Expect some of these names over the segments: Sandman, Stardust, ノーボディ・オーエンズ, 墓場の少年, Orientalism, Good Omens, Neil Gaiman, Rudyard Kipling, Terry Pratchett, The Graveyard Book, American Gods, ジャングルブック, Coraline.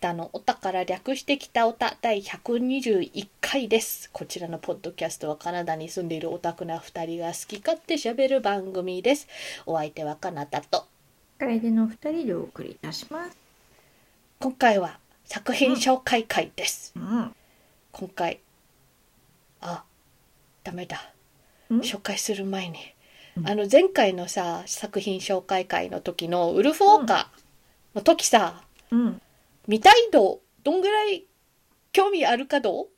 北のオタから略して北オタ第121回です。こちらのポッドキャストはカナダに住んでいるオタクな2人が好き勝手喋る番組です。お相手はカナダと楓の2人でお送りいたします。今回は作品紹介会です。今回ダメだ。紹介する前に前回のさ作品紹介会の時のウルフウォーカーの時さ、見たい度どんぐらい興味あるか度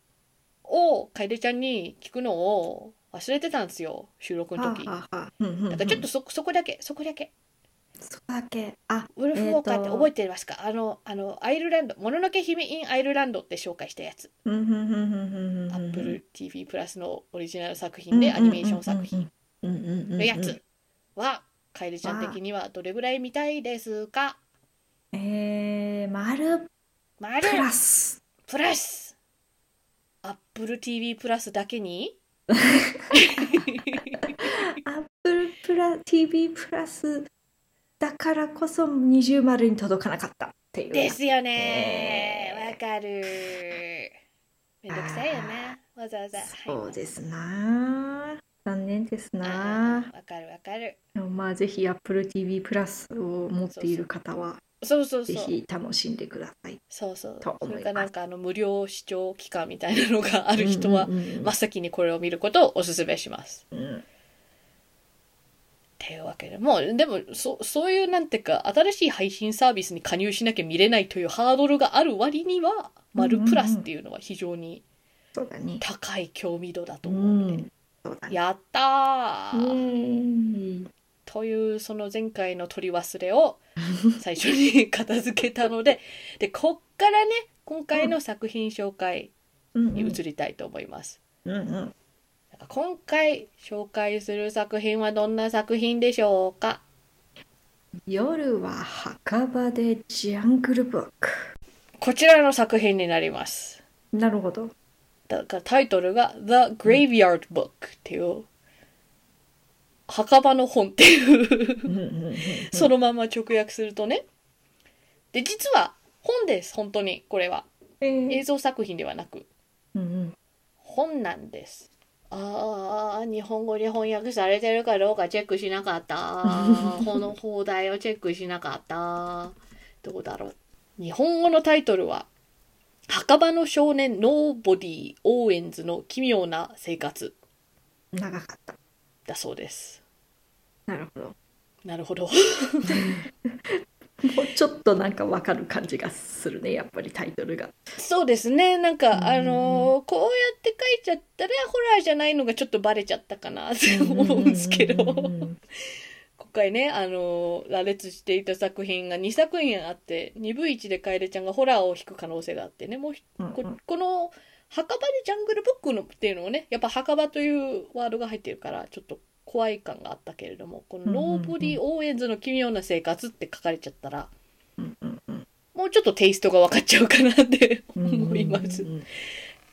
を楓ちゃんに聞くのを忘れてたんですよ、収録の時。だからちょっとそこだけウルフウォーカーって覚えてますか？アイルランド、もののけ姫 in アイルランドって紹介したやつ、Apple TV プラスのオリジナル作品でアニメーション作品のやつは楓ちゃん的にはどれぐらい見たいですか？丸プラス Apple TV プラスだけにApple TV プラスだからこそ二重丸に届かなかったっていうですよね。わかる。めんどくさいよね、わざわざ。そうですな、残念ですな。わかるわかる。でもぜひ Apple TV プラスを持っている方はぜひ楽しんでください。それか無料視聴期間みたいなのがある人は真っ先にこれを見ることをおすすめします。っていうわけで、でもそういうなんていうか新しい配信サービスに加入しなきゃ見れないというハードルがある割には丸プラスっていうのは非常に高い興味度だと思って、やったーというその前回の取り忘れを最初に片付けたので、でこっからね今回の作品紹介に移りたいと思います。今回紹介する作品はどんな作品でしょうか？夜は墓場でジャングルブック。こちらの作品になります。なるほど。だからタイトルが The Graveyard Book っていう墓場の本っていうそのまま直訳するとね。で実は本です。本当にこれは、映像作品ではなく、本なんです。日本語で翻訳されてるかどうかチェックしなかったこの放題をチェックしなかった。どうだろう。日本語のタイトルは墓場の少年ノーボディ・オーエンズの奇妙な生活。長かっただそうです。なるほどもうちょっと分かる感じがするね、やっぱりタイトルが。そうですね、こうやって書いちゃったらホラーじゃないのがちょっとバレちゃったかなって思うんですけど今回ね羅列していた作品が2作品あって、2部1で楓ちゃんがホラーを弾く可能性があってね、もうこの墓場でジャングルブックのっていうのをね、やっぱ墓場というワードが入ってるからちょっと怖い感があったけれども、このノーボディ・オーエンズの奇妙な生活って書かれちゃったら、もうちょっとテイストが分かっちゃうかなって思います。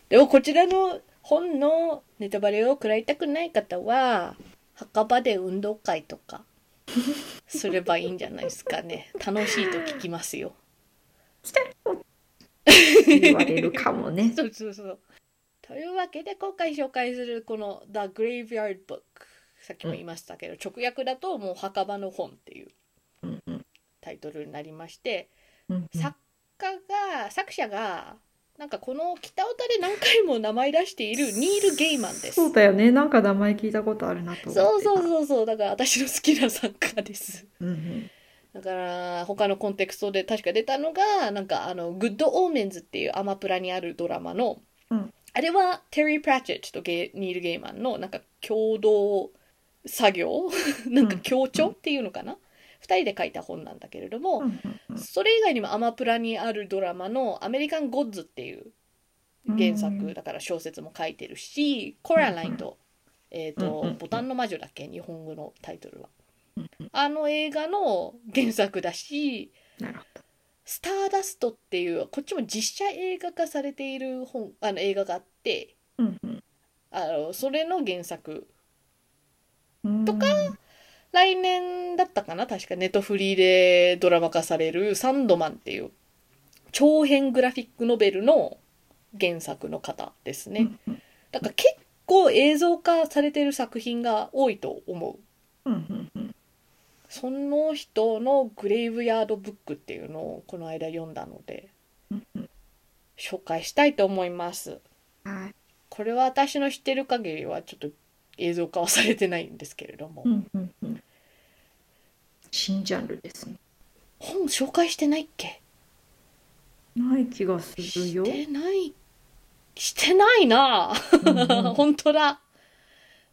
でもこちらの本のネタバレを食らいたくない方は墓場で運動会とかすればいいんじゃないですかね。楽しいと聞きますよ。言われるかもね。そう。というわけで今回紹介するこの The Graveyard Book、さっきも言いましたけど、直訳だともう墓場の本っていうタイトルになりまして、作者がこの北オタで何回も名前出しているニール・ゲイマンです。そうだよね、名前聞いたことあるなと思ってた。そうだから私の好きな作家です、だから他のコンテクストで確か出たのがグッド・オーメンズっていうアマプラにあるドラマの、あれはテリー・プラチェットとニール・ゲイマンの共同作業協調っていうのかな、2人で書いた本なんだけれども、それ以外にもアマプラにあるドラマのアメリカンゴッズっていう原作だから小説も書いてるし、コララインと、ボタンの魔女だっけ、日本語のタイトルは、あの映画の原作だし、スターダストっていうこっちも実写映画化されている映画があって、それの原作とか、来年だったかな確かネットフリーでドラマ化されるサンドマンっていう長編グラフィックノベルの原作の方ですね。だから結構映像化されてる作品が多いと思う。その人のグレイブヤードブックっていうのをこの間読んだので紹介したいと思います。これは私の知ってる限りはちょっと映像化はされてないんですけれども、新ジャンルですね。本紹介してないっけ？ない気がするよ。してないな。本当だ。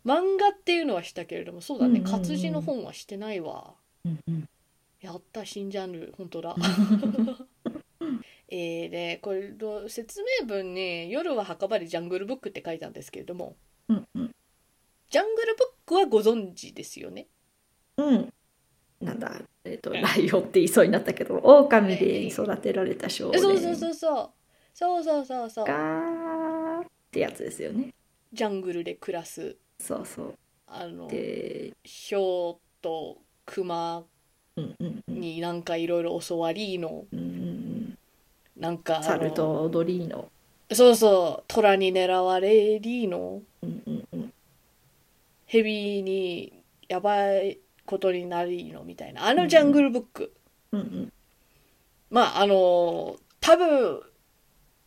漫画っていうのはしたけれども、そうだね、活字の本はしてないわ。やった、新ジャンル。本当だ。でこれ説明文に「夜は墓場でジャングルブック」って書いたんですけれども、ジャングルブックはご存知ですよね。なんだ、ライオンって言いそうになったけど、狼で育てられた少年。そうガーってやつですよね。ジャングルで暮らす。ヒョウとクマになんかいろいろ教わりの、なんか猿と踊りの、虎に狙われりの、ヘビにやばいことになりのみたいな、あのジャングルブック、まあ多分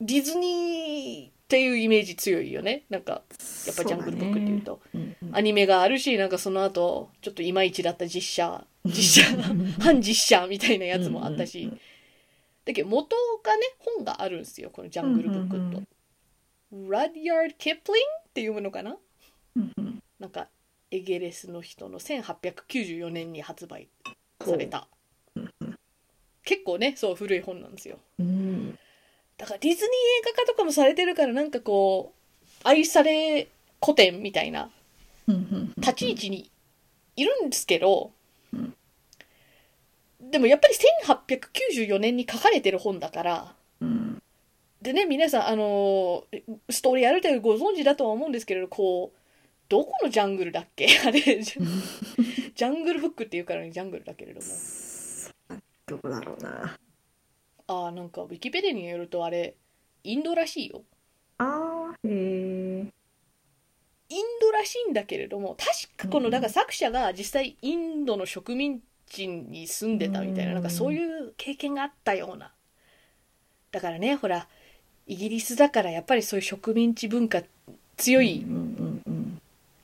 ディズニーっていうイメージ強いよね。なんかやっぱジャングルブックっていうとアニメがあるし、なんかその後ちょっといまいちだった実写反実写みたいなやつもあったし、だけど元がね、本があるんですよ、このジャングルブックと。ラディアード・キプリングっていうものかな、なんかエゲレスの人の1894年に発売された、結構ね、そう古い本なんですよ。だからディズニー映画化とかもされてるから、なんかこう愛され古典みたいな立ち位置にいるんですけど、でもやっぱり1894年に書かれてる本だから、でね、皆さんストーリーある程度ご存知だとは思うんですけれど、こうどこのジャングルだっけあれジャングルブックっていうからにジャングルだけれども、どこだろうな。なんかウィキペディアによるとあれインドらしいよ。インドらしいんだけれども、確かこのだから作者が実際インドの植民地に住んでたみたいな、なんかそういう経験があったような。だからね、ほらイギリスだからやっぱりそういう植民地文化強い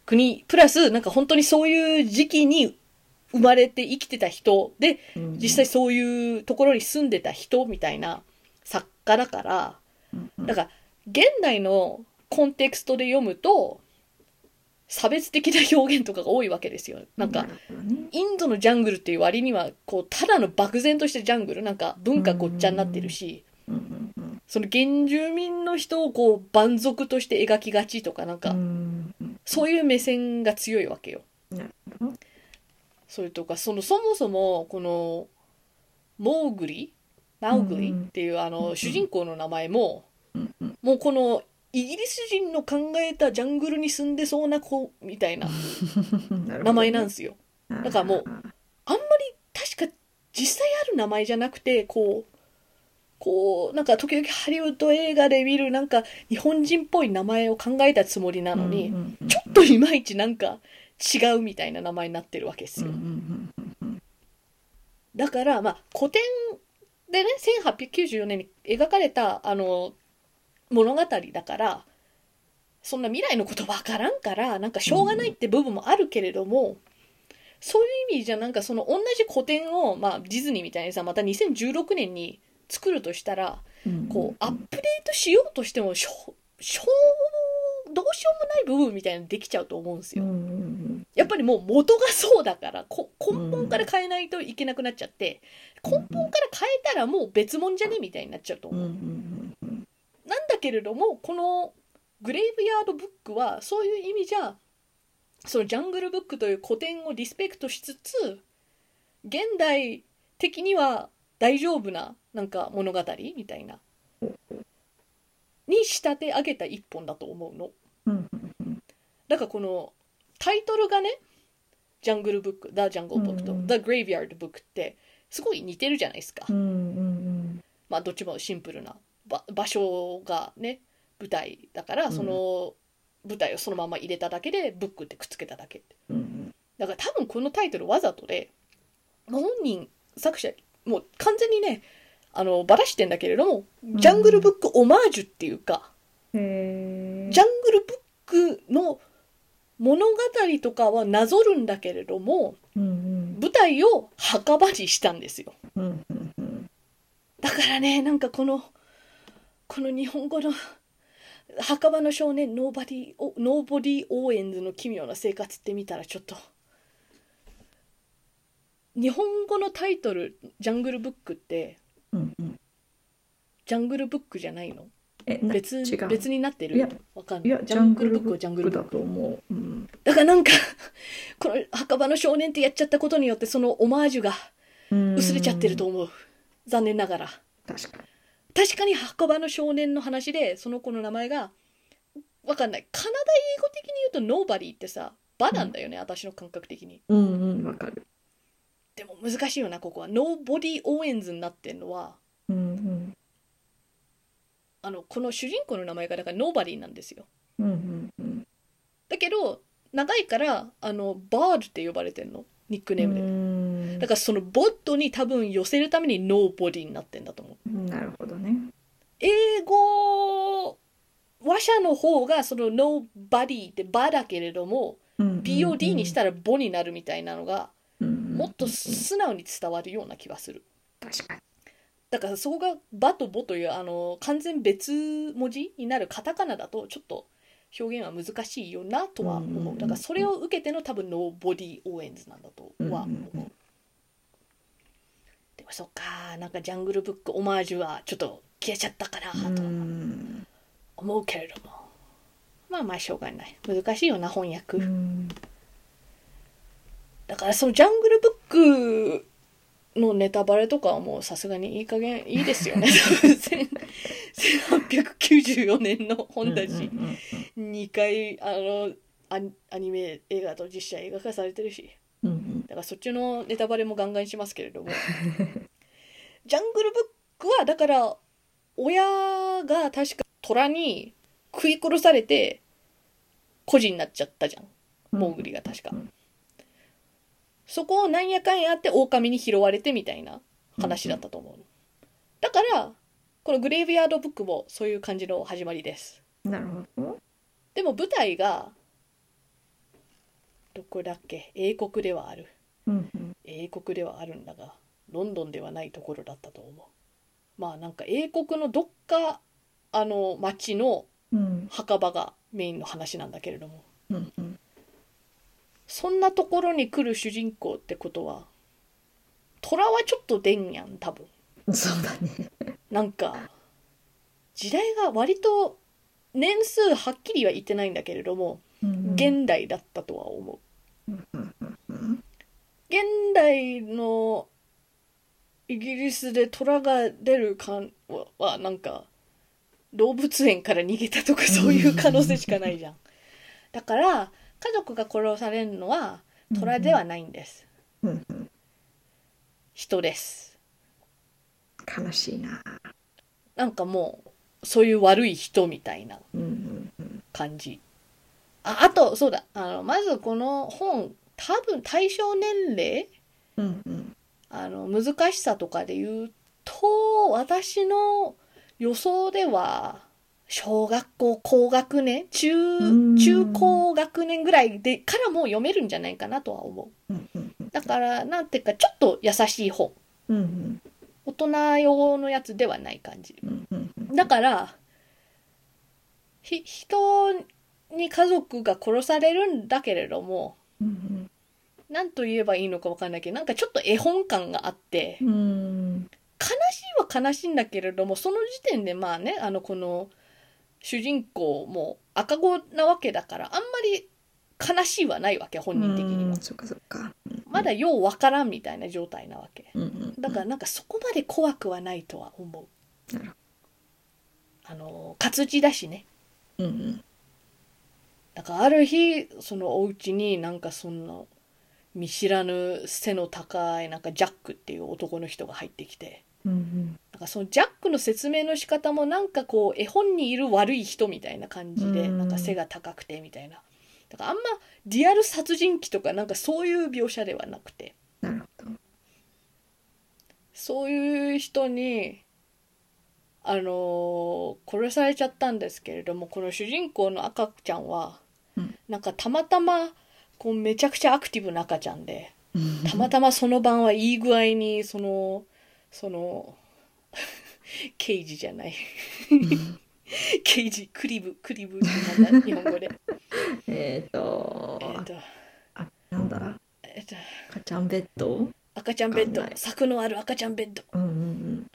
国プラス、なんか本当にそういう時期に生まれて生きてた人で、実際そういうところに住んでた人みたいな作家だから、だから現代のコンテクストで読むと差別的な表現とかが多いわけですよ。なんかインドのジャングルっていう割にはこうただの漠然としたジャングル、なんか文化ごっちゃになってるし、その原住民の人をこう蛮族として描きがちとか、なんかそういう目線が強いわけよ。それとかそもそもこのマウグリっていう主人公の名前も、もうこのイギリス人の考えたジャングルに住んでそうな子みたいな名前なんですよ。だからもうあんまり確か実際ある名前じゃなくて、こうなんか時々ハリウッド映画で見るなんか日本人っぽい名前を考えたつもりなのに、ちょっといまいちなんか違うみたいな名前になってるわけですよ。だからまあ古典でね、1894年に描かれた物語だから、そんな未来のことわからんから、なんかしょうがないって部分もあるけれども、そういう意味じゃなんかその同じ古典を、まあ、ディズニーみたいにさ、また2016年に作るとしたら、こうアップデートしようとしてもどうしようもない部分みたいなのできちゃうと思うんですよ。やっぱりもう元がそうだから、根本から変えないといけなくなっちゃって、根本から変えたらもう別物じゃねみたいになっちゃうと思う。なんだけれどもこのグレイブヤードブックはそういう意味じゃ、そのジャングルブックという古典をリスペクトしつつ、現代的には大丈夫ななんか物語みたいなに仕立て上げた一本だと思うの。だからこのタイトルがね、ジャングルブック、The Jungle Book と The Graveyard Book ってすごい似てるじゃないですか。まあどっちもシンプルな場所がね舞台だから、その舞台をそのまま入れただけでブックってくっつけただけって、だから多分このタイトルわざとで本人作者もう完全にねバラしてんだけれども、ジャングルブックオマージュっていうか、ジャングルブックの物語とかはなぞるんだけれども、舞台を墓場にしたんですよ。だからね、なんかこの日本語の墓場の少年ノーボディオーエンズの奇妙な生活って見たら、ちょっと日本語のタイトルジャングルブックって、ジャングルブックじゃないの？別になってる？わかんない。いやジャングルブックはジャングルブックだと思う。だからなんかこの墓場の少年ってやっちゃったことによってそのオマージュが薄れちゃってると思う。残念ながら。確かに墓場の少年の話でその子の名前がわかんない、カナダ英語的に言うとノーバディってさバなんだよね、私の感覚的に。わかる。でも難しいよな、ここはノーボディオーエンズになってんのは、この主人公の名前がだからノーバディなんですよ、だけど長いからバードって呼ばれてんの、ニックネームで。だからそのボッドに多分寄せるためにノーボディになってんだと思う。なるほどね。英語話者の方がそのノーバディってバだけれども、BOD にしたらボになるみたいなのがもっと素直に伝わるような気がする。確かに。だからそこがバとボという完全別文字になるカタカナだとちょっと表現は難しいよなとは思う。だからそれを受けての多分ノーボディオーエンズなんだとは思う。でもそっか、なんかジャングルブックオマージュはちょっと消えちゃったかなと思うけれども、まあしょうがない、難しいよな翻訳。だからそのジャングルブックのネタバレとかはもうさすがにいい加減いいですよね。1894年の本だし、2回アニメ映画と実写映画化されてるし、だからそっちのネタバレもガンガンしますけれどもジャングルブックはだから親が確か虎に食い殺されて孤児になっちゃったじゃん、モーグリが確か。そこをなんやかんやって狼に拾われてみたいな話だったと思う、だからこのグレイビアードブックもそういう感じの始まりです。なるほど。でも舞台がどこだっけ、英国ではある、英国ではあるんだがロンドンではないところだったと思う。まあなんか英国のどっか町の墓場がメインの話なんだけれども、そんなところに来る主人公ってことは虎はちょっと出んやん多分。そうだね。なんか時代が割と年数はっきりは言ってないんだけれども、現代だったとは思う。現代のイギリスで虎が出る感はなんか動物園から逃げたとかそういう可能性しかないじゃん。だから家族が殺されるのは虎ではないんです、人です。悲しいな。なんかもうそういう悪い人みたいな感じ、あとそうだ、まずこの本多分対象年齢、難しさとかで言うと私の予想では小学校高学年中高学年ぐらいでからもう読めるんじゃないかなとは思う、だからなんていうかちょっと優しい本、大人用のやつではない感じ、だから人に家族が殺されるんだけれども、なんと言えばいいのか分かんないけどなんかちょっと絵本感があって、悲しいは悲しいんだけれどもその時点でまあねこの主人公も赤子なわけだからあんまり悲しいはないわけ、本人的には。そっか、まだようわからんみたいな状態なわけ、だからなんかそこまで怖くはないとは思う、活字だしね、だからある日そのお家になんかそんな見知らぬ背の高いなんかジャックっていう男の人が入ってきて、うんうん、なんかそのジャックの説明の仕方もなんかこう絵本にいる悪い人みたいな感じで、うん、なんか背が高くてみたいな、だからあんまリアル殺人鬼とかなんかそういう描写ではなくて、なるほど、そういう人に殺されちゃったんですけれども、この主人公の赤ちゃんは、うん、なんかたまたまこうめちゃくちゃアクティブな赤ちゃんで、たまたまその晩はいい具合にその刑事じゃない刑事クリブってなんだ日本語であ、なんだ赤ちゃんベッド、柵のある赤ちゃんベッド、うんうんうん、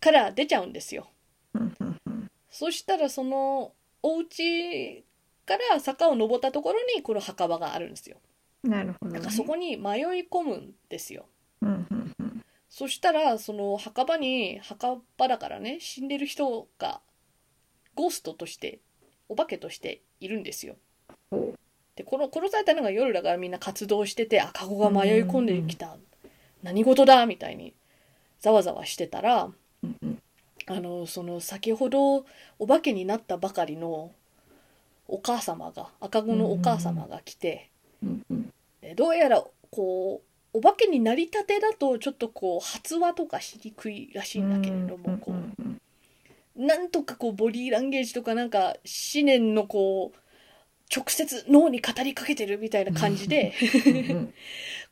から出ちゃうんですよ、うんうんうん、そしたらそのお家から坂を登ったところにこの墓場があるんですよ。なるほどね、なんかそこに迷い込むんですよ、うんうんうん、そしたらその墓場だからね、死んでる人がゴーストとしてお化けとしているんですよ。でこの殺されたのが夜だからみんな活動してて、あ、カゴが迷い込んできた、うんうん、何事だみたいにざわざわしてたら、うんうん、その先ほどお化けになったばかりのお母様が、赤子のお母様が来て、うんうん、どうやらこうお化けになりたてだとちょっとこう発話とかしにくいらしいんだけれども、こうなんとかこうボディーランゲージとかなんか思念のこう直接脳に語りかけてるみたいな感じで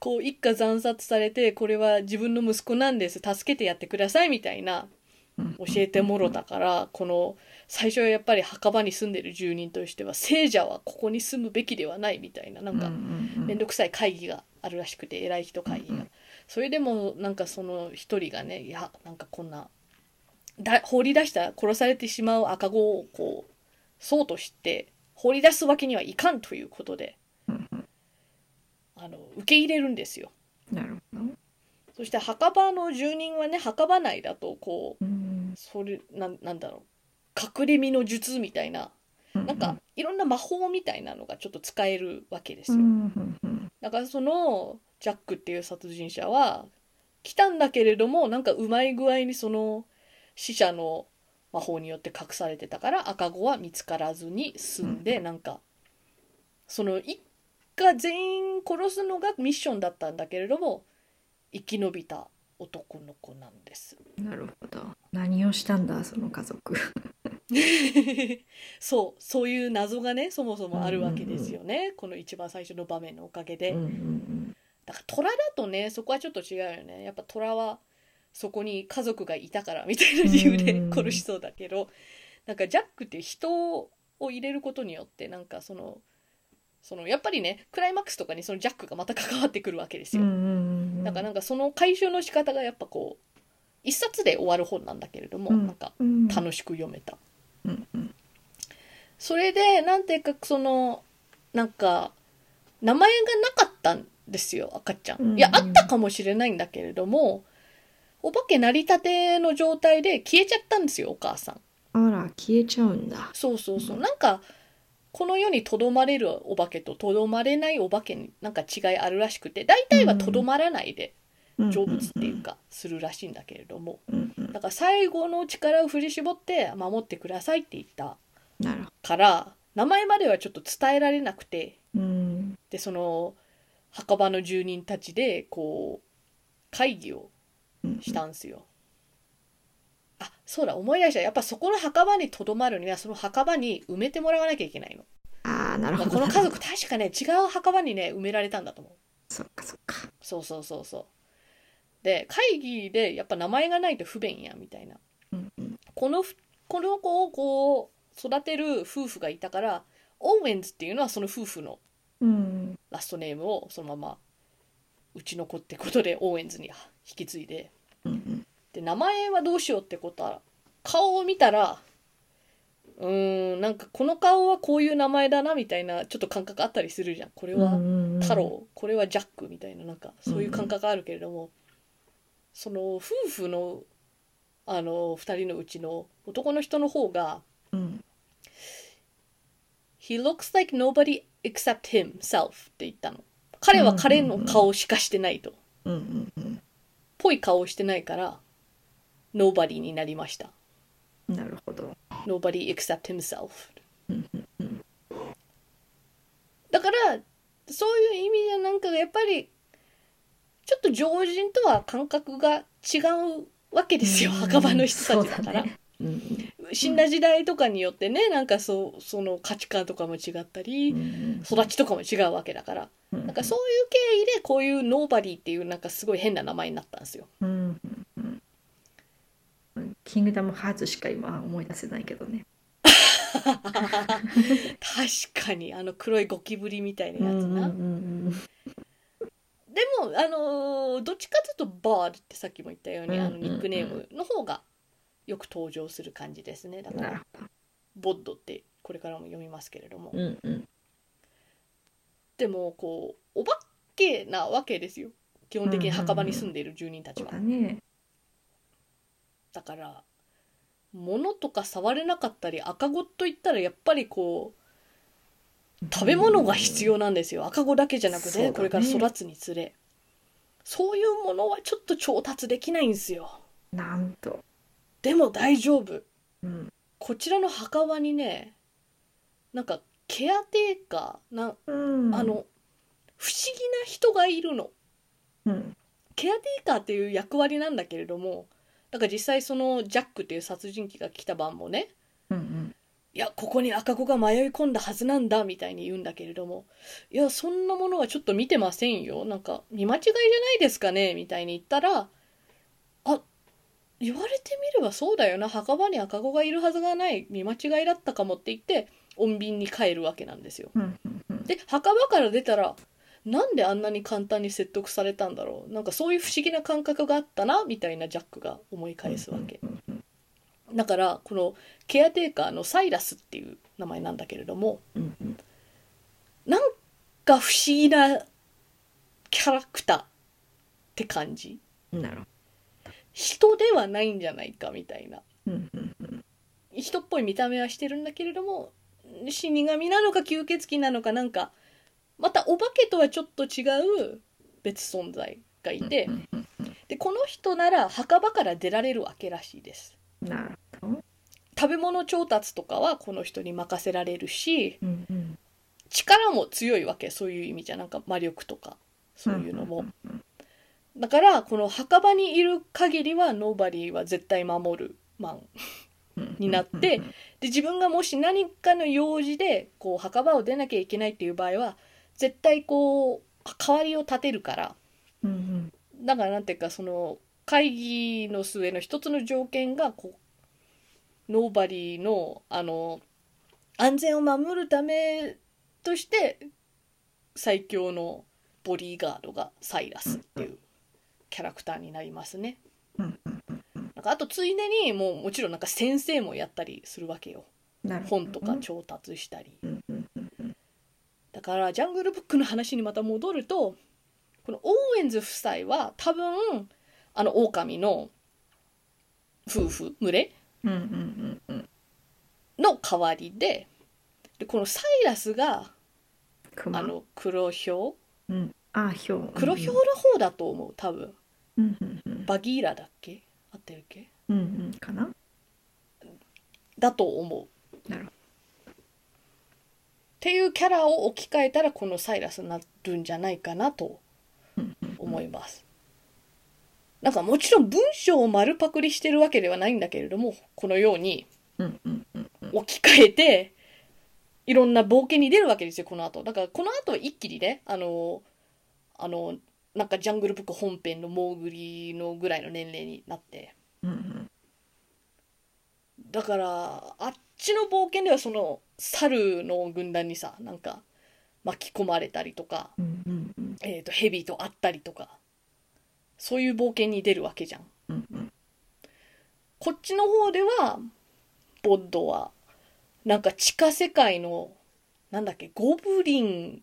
こう一家惨殺されて、これは自分の息子なんです、助けてやってくださいみたいな教えてもろたから、この最初はやっぱり墓場に住んでる住人としては聖者はここに住むべきではないみたいな、なんか面倒くさい会議があるらしくて、偉い人会議が。それでもなんかその一人がね、いやなんかこんな放り出したら殺されてしまう赤子をこうそうとして放り出すわけにはいかんということで、受け入れるんですよ。なるほど。そして墓場の住人はね、墓場内だとこう、うん、それなんだろう、隠れ身の術みたいな、うん、なんかいろんな魔法みたいなのがちょっと使えるわけですよ、うん、だからそのジャックっていう殺人者は来たんだけれども、なんかうまい具合にその死者の魔法によって隠されてたから、赤子は見つからずに済んで、うん、なんかその一家全員殺すのがミッションだったんだけれども生き延びた男の子なんです。なるほど。何をしたんだその家族そういう謎がね、そもそもあるわけですよね、うんうんうん、この一番最初の場面のおかげで、うんうんうん、だから虎だとねそこはちょっと違うよね。やっぱ虎はそこに家族がいたからみたいな理由で殺しそうだけど、うんうん、なんかジャックって人を入れることによってなんかそのやっぱりねクライマックスとかにそのジャックがまた関わってくるわけですよ、うんうんうん、なんかその回収の仕方がやっぱこう一冊で終わる本なんだけれども、うん、なんか楽しく読めた、うんうん、それでなんていうかそのなんか名前がなかったんですよ赤ちゃん、うんうん、いやあったかもしれないんだけれどもお化けなりたての状態で消えちゃったんですよお母さん。あら消えちゃうんだ。そう、うん、なんかこの世にとどまれるお化けととどまれないお化けになんか違いあるらしくて、大体はとどまらないで成仏っていうかするらしいんだけれども、だから最後の力を振り絞って守ってくださいって言ったから名前まではちょっと伝えられなくて、でその墓場の住人たちでこう会議をしたんですよ。あ、そうだ思い出した。やっぱそこの墓場にとどまるにはその墓場に埋めてもらわなきゃいけないの。ああ、なるほど。まあ、この家族確かね違う墓場にね埋められたんだと思う。そっか。そう。で会議でやっぱ名前がないと不便やみたいな。うんうん、この子をこう育てる夫婦がいたからオーウェンズっていうのはその夫婦のラストネームをそのままうちの子ってことでオーウェンズに引き継いで。うんうんで名前はどうしようってことは顔を見たらなんかこの顔はこういう名前だなみたいなちょっと感覚あったりするじゃん。これは太郎これはジャックみたいななんかそういう感覚あるけれども、うんうん、その夫婦の2人のうちの男の人の方が、うん、He looks like nobody except himself って言ったの。彼は彼の顔しかしてないと、うんうんうん、ぽい顔してないから nobody になりました。なるほど。nobody except himself だからそういう意味でなんかやっぱりちょっと常人とは感覚が違うわけですよ、墓場の人たちだから、死んだ時代とかによってね、なんかその価値観とかも違ったり、育ちとかも違うわけだから、なんかそういう経緯でこういうノーバディっていうなんかすごい変な名前になったんですよ。キングダムハーツしか今思い出せないけどね。確かにあの黒いゴキブリみたいなやつな。でもどっちかというとバードってさっきも言ったように、ニックネームの方がよく登場する感じですね。だからボッドってこれからも読みますけれども、でもこうお化けなわけですよ、基本的に墓場に住んでいる住人たちは、だから物とか触れなかったり、赤子といったらやっぱりこう食べ物が必要なんですよ、赤子だけじゃなくて、これから育つにつれそういうものはちょっと調達できないんですよ。なんとでも大丈夫、こちらの墓場にね、なんかケアテーカーな、不思議な人がいるの、ケアテーカーっていう役割なんだけれども、だから実際そのジャックっていう殺人鬼が来た晩もね、いやここに赤子が迷い込んだはずなんだみたいに言うんだけれども、いやそんなものはちょっと見てませんよ、なんか見間違いじゃないですかねみたいに言ったら、あ、言われてみればそうだよな、墓場に赤子がいるはずがない、見間違いだったかもって言って穏便に帰るわけなんですよ。で墓場から出たら、なんであんなに簡単に説得されたんだろう、なんかそういう不思議な感覚があったなみたいなジャックが思い返すわけ。だからこのケアテーカーのサイラスっていう名前なんだけれども、なんか不思議なキャラクターって感じ。なるほど。人ではないんじゃないかみたいな、人っぽい見た目はしてるんだけれども、死神なのか吸血鬼なのか、なんかまたお化けとはちょっと違う別存在がいて、でこの人なら墓場から出られるわけらしいです。なるほど。食べ物調達とかはこの人に任せられるし、力も強いわけ、そういう意味じゃなんか魔力とかそういうのも、だからこの墓場にいる限りはノーバディは絶対守るマンになって、で自分がもし何かの用事でこう墓場を出なきゃいけないっていう場合は絶対こう代わりを立てるから、だからなんていうか、その会議の末の一つの条件がこうノーバディの安全を守るためとして最強のボディーガードがサイラスっていうキャラクターになりますね。なんかあとついでにもうもちろんなんか先生もやったりするわけよ。本とか調達したり。だからジャングルブックの話にまた戻ると、このオーエンズ夫妻は多分あの狼の夫婦群れの代わりで、このサイラスがあの黒ヒョウ、黒ヒョウの方だと思う多分、バギーラだっけ、合ってるっけ、かなだと思う。なるほど。っていうキャラを置き換えたらこのサイラスになるんじゃないかなと思います。なんかもちろん文章を丸パクリしてるわけではないんだけれども、このように置き換えていろんな冒険に出るわけですよ、この後。だからこの後は一気にね、なんかジャングルブック本編のモーグリのぐらいの年齢になって、だからあっちの冒険ではその猿の軍団にさ、なんか巻き込まれたりとか、ヘビと会ったりとか、そういう冒険に出るわけじゃん。こっちの方ではボッドはなんか地下世界のなんだっけ、ゴブリン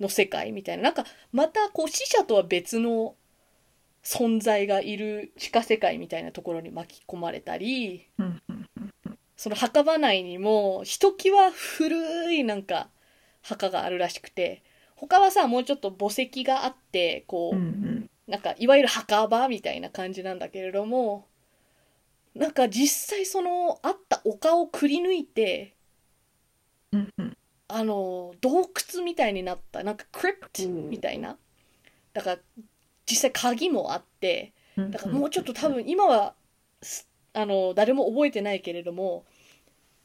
の世界みたいな、なんかまたこう死者とは別の存在がいる地下世界みたいなところに巻き込まれたり、その墓場内にもひときわ古いなんか墓があるらしくて、他はさもうちょっと墓石があってこうなんかいわゆる墓場みたいな感じなんだけれども、なんか実際そのあった丘をくり抜いて、うんうん、洞窟みたいになった、なんかクリプトみたいな、だから実際鍵もあって、だからもうちょっと多分今は誰も覚えてないけれども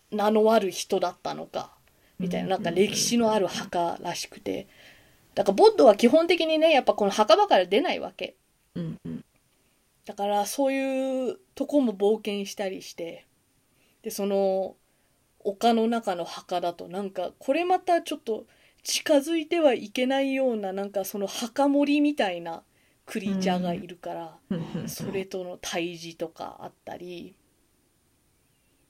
名のある人だったのかみたいな、なんか歴史のある墓らしくて、だからボッドは基本的にねやっぱこの墓場から出ないわけ、うんうん、だからそういうとこも冒険したりして、でその丘の中の墓だとなんかこれまたちょっと近づいてはいけないような、なんかその墓守みたいなクリーチャーがいるから、うん、それとの対峙とかあったり、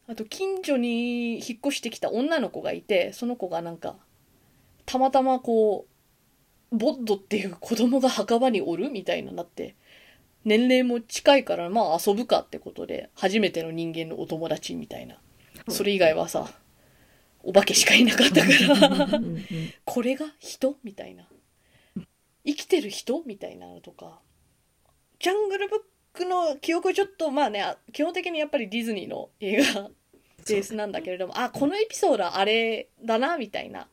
あと近所に引っ越してきた女の子がいて、その子がなんかたまたまこうボッドっていう子供が墓場におるみたいななって、年齢も近いからまあ遊ぶかってことで初めての人間のお友達みたいな、それ以外はさお化けしかいなかったからこれが人みたいな、生きてる人みたいなのとか、ジャングルブックの記憶ちょっとまあね基本的にやっぱりディズニーの映画ベースなんだけれども、あこのエピソードはあれだなみたいな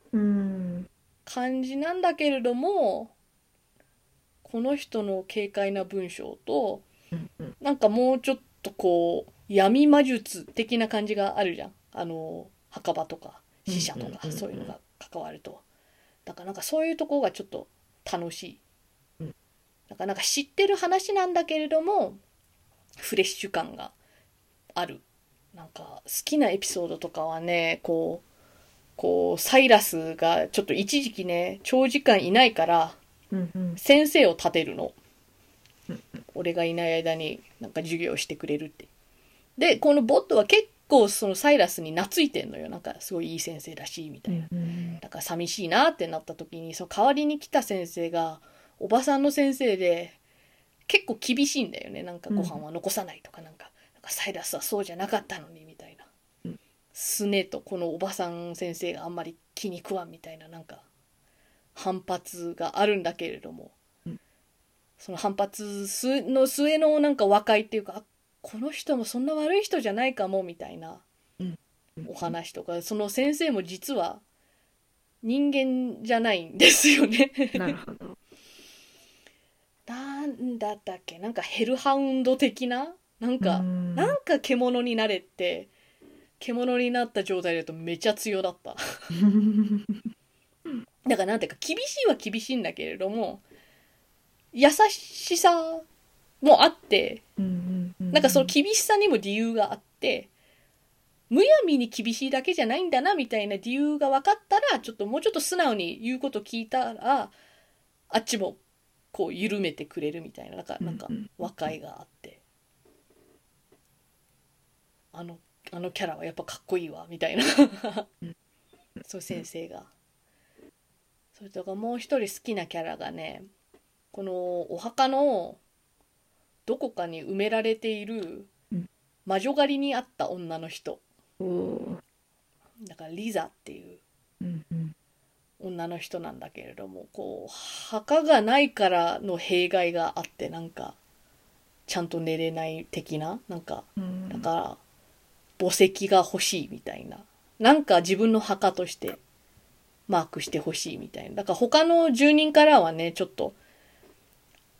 感じなんだけれども、この人の軽快な文章となんかもうちょっとこう闇魔術的な感じがあるじゃん、墓場とか死者とかそういうのが関わると、だからなんかそういうところがちょっと楽しい、うん、なんか知ってる話なんだけれどもフレッシュ感がある、なんか好きなエピソードとかはねこうサイラスがちょっと一時期ね長時間いないから、うんうん、先生を立てるの、うんうん、俺がいない間になんか授業してくれるって、でこのボッドは結構そのサイラスに懐いてんのよ、なんかすごいいい先生らしいみたいな、うんうん、なんか寂しいなってなった時にその代わりに来た先生がおばさんの先生で結構厳しいんだよね、なんかご飯は残さないとか、なんかサイラスはそうじゃなかったのにみたいな、うん、すねとこのおばさん先生があんまり気に食わんみたいな、なんか反発があるんだけれども、うん、その反発の末のなんか和解っていうか、この人もそんな悪い人じゃないかもみたいなお話とか、その先生も実は人間じゃないんですよねなるほど。なんだったっけ、なんかヘルハウンド的な、なんか獣になれって獣になった状態だとめちゃ強だっただからなんていうか厳しいは厳しいんだけれども優しさもあって、うんうんうん、なんかその厳しさにも理由があってむやみに厳しいだけじゃないんだなみたいな理由が分かったら、ちょっともうちょっと素直に言うこと聞いたらあっちもこう緩めてくれるみたいな、なんか和解があって、あのキャラはやっぱかっこいいわみたいなそう先生が、それとかもう一人好きなキャラがね、このお墓のどこかに埋められている魔女狩りにあった女の人、だからリザっていう女の人なんだけれども、こう墓がないからの弊害があって、なんかちゃんと寝れない的な、なんかだから墓石が欲しいみたいな、なんか自分の墓としてマークしてほしいみたいな、だから他の住人からはねちょっと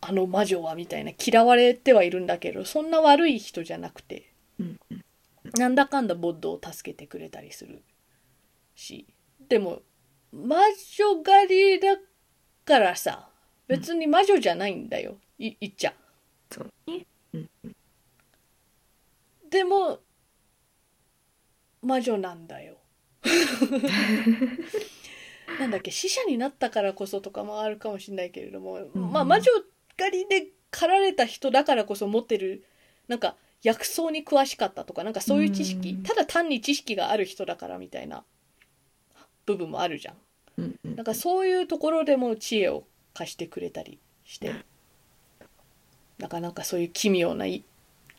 あの魔女はみたいな嫌われてはいるんだけど、そんな悪い人じゃなくてなんだかんだボッドを助けてくれたりするし、でも魔女狩りだからさ別に魔女じゃないんだよ、言っちゃそう、うん、でも魔女なんだよなんだっけ、死者になったからこそとかもあるかもしれないけれども、まあ魔女狩りで狩られた人だからこそ持ってるなんか薬草に詳しかったとか、なんかそういう知識、ただ単に知識がある人だからみたいな部分もあるじゃん、なんかそういうところでも知恵を貸してくれたりして、なかなかそういう奇妙な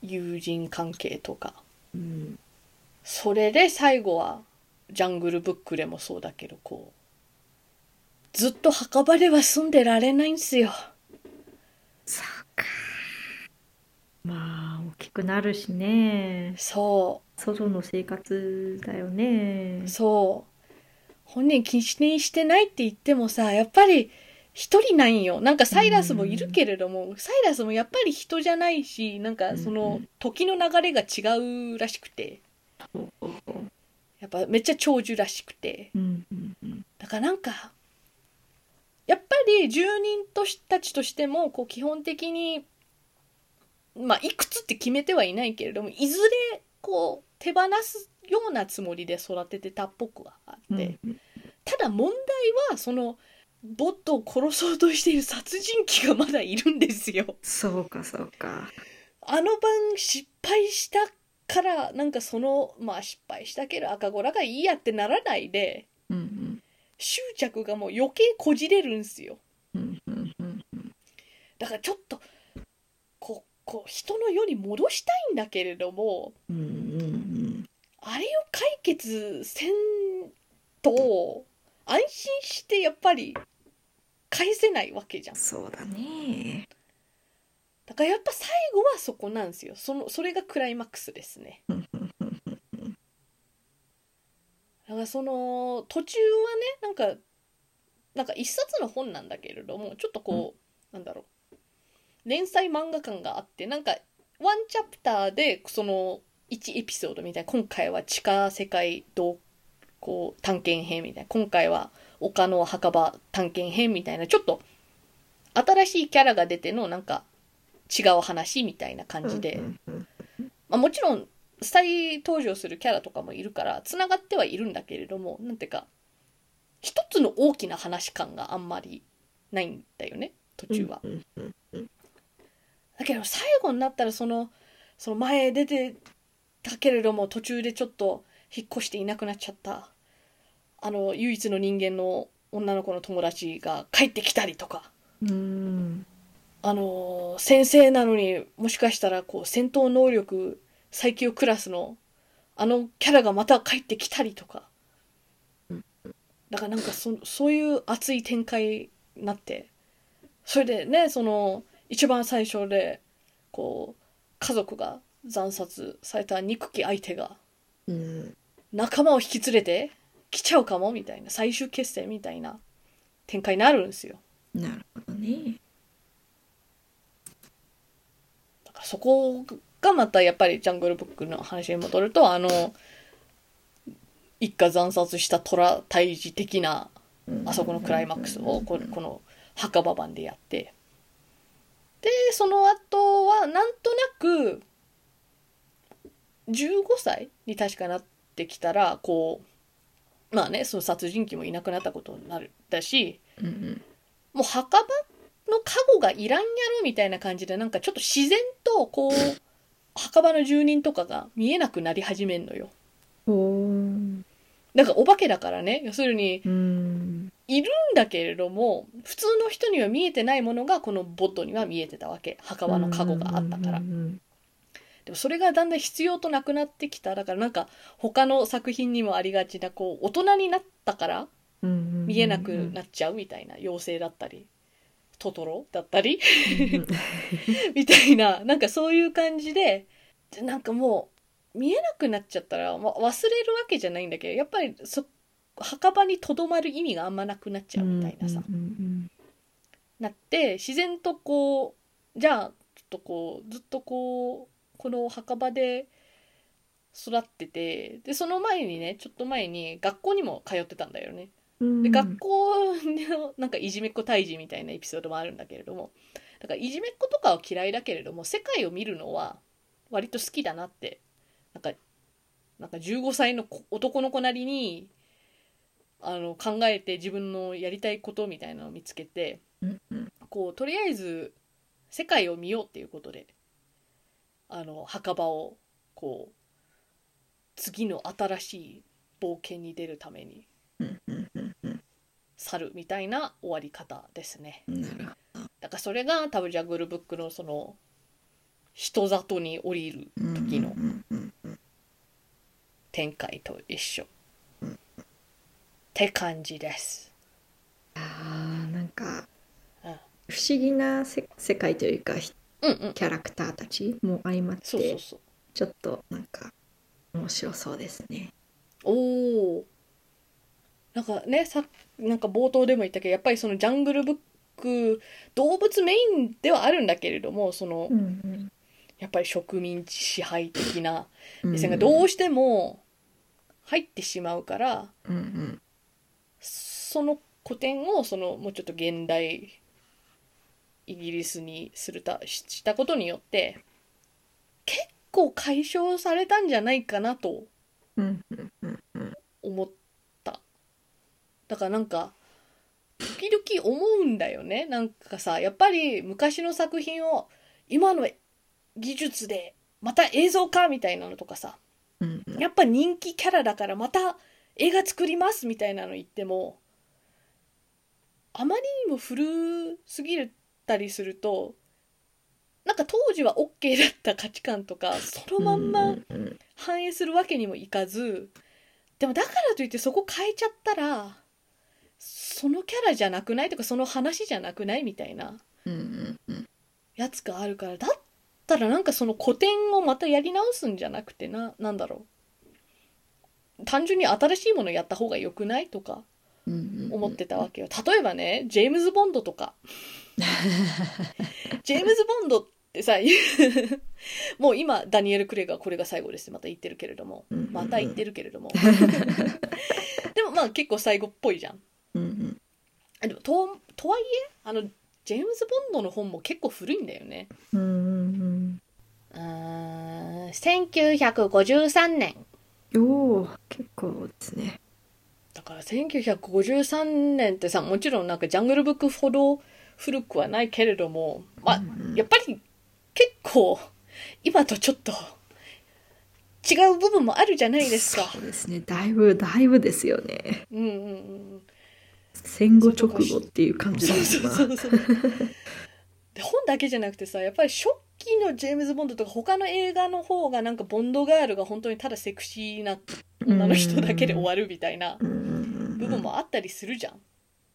友人関係とか、それで最後はジャングルブックでもそうだけど、こうずっと墓場では住んでられないんですよ。そうか、まあ沖くなるしね。そう、外の生活だよね。そう、本人気にしてないって言ってもさ、やっぱり一人なんよ。なんかサイラスもいるけれども、サイラスもやっぱり人じゃないし、なんかその時の流れが違うらしくて、やっぱめっちゃ長寿らしくて、だからなんかやっぱり住人たちとしてもこう基本的にまあいくつって決めてはいないけれども、いずれこう手放すようなつもりで育ててたっぽくはあって、ただ問題はそのボットを殺そうとしている殺人鬼がまだいるんですよ。そうかそうか。あの晩失敗したからなんかそのまあ失敗したけど赤子らがいいやってならないで、執着がもう余計こじれるんすよ。だからちょっとこう人の世に戻したいんだけれども、あれを解決せんと安心してやっぱり返せないわけじゃん。そうだね。だからやっぱ最後はそこなんですよ。それがクライマックスですね。だからその途中はね、なんか一冊の本なんだけれども、ちょっとこう、なんだろう、連載漫画感があって、なんかワンチャプターでその1エピソードみたいな、今回は地下世界こう探検編みたいな、今回は丘の墓場探検編みたいな、ちょっと新しいキャラが出てのなんか違う話みたいな感じで、まあ、もちろん再登場するキャラとかもいるからつながってはいるんだけれども、なんていうか一つの大きな話感があんまりないんだよね途中は。だけど最後になったらその前出てたけれども途中でちょっと引っ越していなくなっちゃったあの唯一の人間の女の子の友達が帰ってきたりとか、先生なのにもしかしたらこう戦闘能力最強クラスのあのキャラがまた帰ってきたりとか、だからなんかそういう熱い展開になって、それでね、その一番最初でこう家族が惨殺された憎き相手が、仲間を引き連れて来ちゃうかもみたいな最終決戦みたいな展開になるんですよ。なるほどね。だからそこがまたやっぱりジャングルブックの話に戻ると、あの一家惨殺した虎退治的なあそこのクライマックスをこの墓場版でやって、でその後はなんとなく15歳に確かなってきたら、こうまあね、その殺人鬼もいなくなったことになるだし、もう墓場の加護がいらんやろみたいな感じで、なんかちょっと自然とこう墓場の住人とかが見えなくなり始めんのよ。なんかお化けだからね、要するにいるんだけれども普通の人には見えてないものがこのボットには見えてたわけ、墓場の加護があったから。でもそれがだんだん必要となくなってきた。だからなんか他の作品にもありがちなこう大人になったから見えなくなっちゃうみたいな、妖精だったりトトロだったりみたいな、なんかそういう感じで、なんかもう見えなくなっちゃったら、まあ、忘れるわけじゃないんだけど、やっぱり墓場にとどまる意味があんまなくなっちゃうみたいなさ、なって自然とこうじゃあちょっとこうずっとこうこの墓場で育ってて、でその前にね、ちょっと前に学校にも通ってたんだよね。で学校のなんかいじめっ子退治みたいなエピソードもあるんだけれども、だからいじめっ子とかは嫌いだけれども世界を見るのは割と好きだなって、なんか15歳の男の子なりに考えて自分のやりたいことみたいなのを見つけて、こうとりあえず世界を見ようっていうことで。墓場をこう次の新しい冒険に出るために去るみたいな終わり方ですね。だからそれが多分ジャングルブックのその人里に降りる時の展開と一緒って感じです。なんか不思議な世界というか、キャラクターたちも相まって、そうそうそう、ちょっとなんか面白そうですね。おお、なんかね、なんか冒頭でも言ったけど、やっぱりそのジャングルブック、動物メインではあるんだけれども、その、うんうん、やっぱり植民地支配的な目線がどうしても入ってしまうから、うんうん、その古典をそのもうちょっと現代イギリスにしたことによって結構解消されたんじゃないかなと思った。だからなんか時々思うんだよね。なんかさ、やっぱり昔の作品を今の技術でまた映像化みたいなのとかさ、やっぱ人気キャラだからまた映画作りますみたいなの言っても、あまりにも古すぎるたりすると、なんか当時は OK だった価値観とかそのまんま反映するわけにもいかず、でもだからといってそこ変えちゃったらそのキャラじゃなくないとかその話じゃなくないみたいなやつがあるから、だったらなんかその古典をまたやり直すんじゃなくて、なんだろう、単純に新しいものやった方が良くないとか思ってたわけよ。例えばね、ジェームズ・ボンドとかジェームズ・ボンドってさもう今ダニエル・クレイがこれが最後ですってまた言ってるけれども、でもまあ結構最後っぽいじゃん。でもとはいえジェームズ・ボンドの本も結構古いんだよね。1953年。おー、結構ですね。だから1953年ってさ、もちろんなんかジャングルブックほど古くはないけれども、まあやっぱり結構今とちょっと違う部分もあるじゃないですか。そうですね、だいぶですよね。戦後直後っていう感じだったな。で、本だけじゃなくてさ、やっぱり初期のジェームズ・ボンドとか他の映画の方がなんかボンドガールが本当にただセクシーな女の人だけで終わるみたいな部分もあったりするじゃん。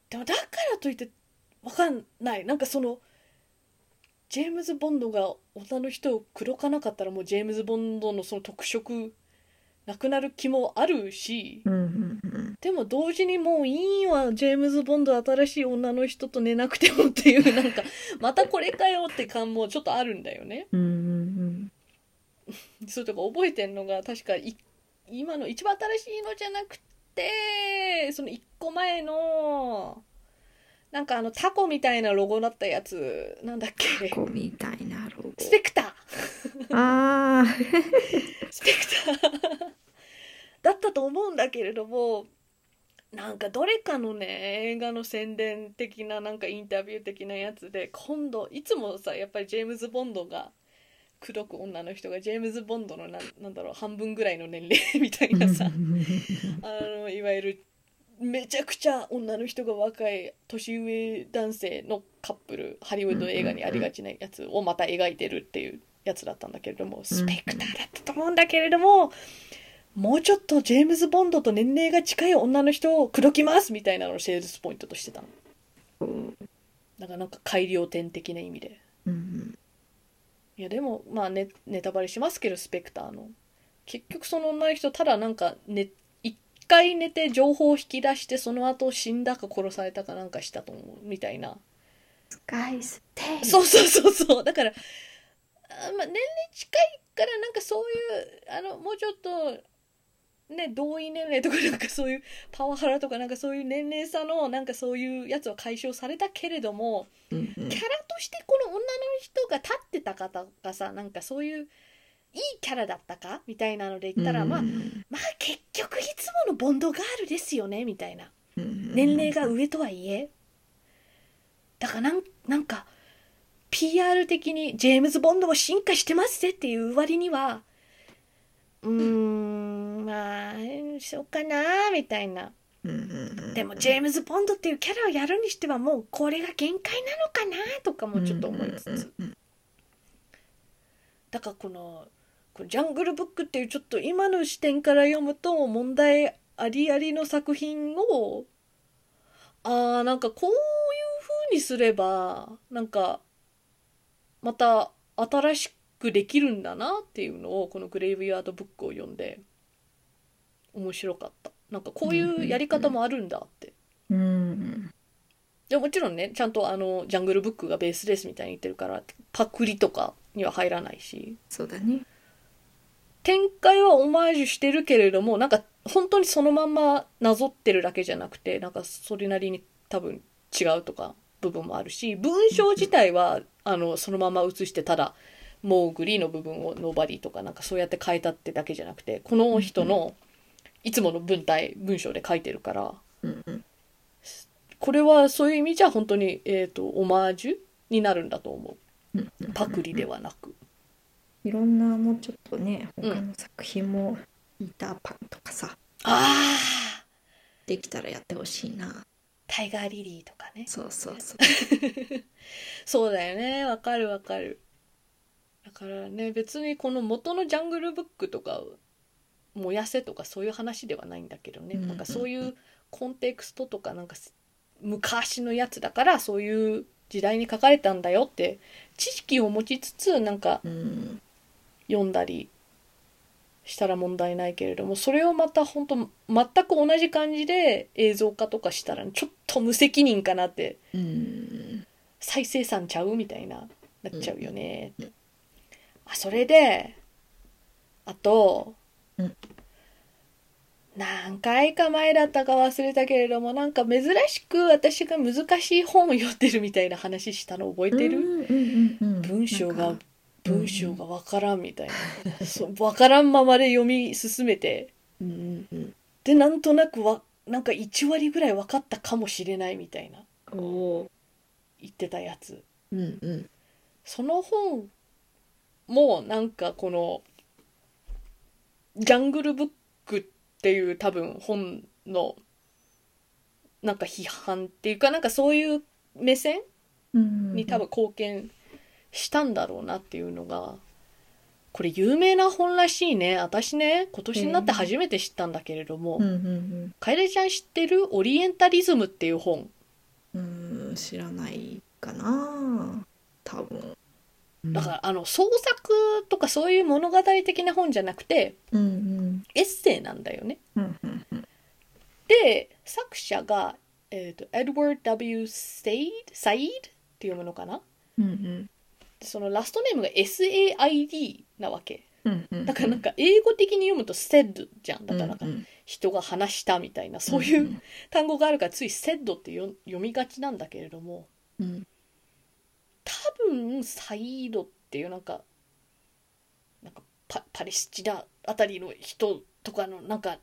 でもだからといってわかんない、なんかそのジェームズ・ボンドが女の人を口説かなかったらもうジェームズ・ボンドのその特色なくなる気もあるし、でも同時にもういいわ、ジェームズ・ボンド新しい女の人と寝なくてもっていう、なんかまたこれかよって感もちょっとあるんだよね。それとか覚えてんのが確か今の一番新しいのじゃなくて、その1個前のなんかタコみたいなロゴだったやつ、なんだっけ、タコみたいなロゴ、スペクタースペクターだったと思うんだけれども、なんかどれかのね、映画の宣伝的ななんかインタビュー的なやつで、今度いつもさ、やっぱりジェームズ・ボンドが口説く女の人がジェームズ・ボンドのなんだろう、半分ぐらいの年齢みたいなさいわゆるめちゃくちゃ女の人が若い年上男性のカップル、ハリウッド映画にありがちなやつをまた描いてるっていうやつだったんだけれども、スペクターだったと思うんだけれども、もうちょっとジェームズ・ボンドと年齢が近い女の人を口説きますみたいなのをセールスポイントとしてたの。なんか改良点的な意味で、いやでもまあネタバレしますけど、スペクターの結局その女の人ただなんか一回寝て情報を引き出して、その後死んだか殺されたかなんかしたと思うみたいな。スカイステイ。そうだから、まあ、年齢近いからなんかそういうもうちょっとね、同意年齢とかなんかそういうパワハラとかなんかそういう年齢差のなんかそういうやつは解消されたけれども、キャラとしてこの女の人が立ってた方がさ、なんかそういういいキャラだったかみたいなので言ったら、まあ結局いつものボンドガールですよねみたいな、年齢が上とはいえ、だからなんか PR 的にジェームズ・ボンドも進化してますぜっていう割には、まあそうかなみたいな。でもジェームズ・ボンドっていうキャラをやるにしてはもうこれが限界なのかなとかもちょっと思いつつ、だからこのジャングルブックっていうちょっと今の視点から読むと問題ありありの作品を、なんかこういう風にすればなんかまた新しくできるんだなっていうのをこのグレイブヤードブックを読んで面白かった。なんかこういうやり方もあるんだって、うんうん、でもちろんねちゃんとジャングルブックがベースですみたいに言ってるからパクリとかには入らないし、そうだね、展開はオマージュしてるけれどもなんか本当にそのまんまなぞってるだけじゃなくてなんかそれなりに多分違うとか部分もあるし、文章自体はそのまま写してただモーグリーの部分をノーバディとかなんかそうやって変えたってだけじゃなくてこの人のいつもの文章で書いてるから、うんうん、これはそういう意味じゃ本当に、オマージュになるんだと思う、うんうんうん、パクリではなくいろんなもうちょっとね他の作品もピーターパンとかさ、あーできたらやってほしいな、タイガーリリーとかね、そうそうそうそうだよね、わかるわかる。だからね別にこの元のジャングルブックとか燃やせとかそういう話ではないんだけどね、うんうんうん、なんかそういうコンテクストとかなんか昔のやつだからそういう時代に書かれたんだよって知識を持ちつつなんか、うん、読んだりしたら問題ないけれども、それをまた本当全く同じ感じで映像化とかしたらちょっと無責任かなって、うん、再生産ちゃうみたいななっちゃうよねって、うん、あそれであと、うん、何回か前だったか忘れたけれどもなんか珍しく私が難しい本を読んでるみたいな話したの覚えてる、うんうんうんうん、文章が分からんみたいな、うん、そう分からんままで読み進めてうん、うん、でなんとなくなんか1割ぐらい分かったかもしれないみたいなお言ってたやつ、うんうん、その本もなんかこのジャングルブックっていう多分本のなんか批判っていうかなんかそういう目線に多分貢献したんだろうなっていうのが、これ有名な本らしいね。私ね今年になって初めて知ったんだけれども、うんうんうん、楓ちゃん知ってるオリエンタリズムっていう本、知らないかな多分。だから創作とかそういう物語的な本じゃなくて、うんうん、エッセイなんだよね、うんうんうん、で作者が、Edward W. Said っていうものかな、うんうん、そのラストネームが SAID なわけ、うんうんうん、だからなんか英語的に読むと said じゃん、だからなんか人が話したみたいなそういう単語があるからつい said って読みがちなんだけれども、うん多分サイードっていうなんか パレスチナあたりの人とかのなんか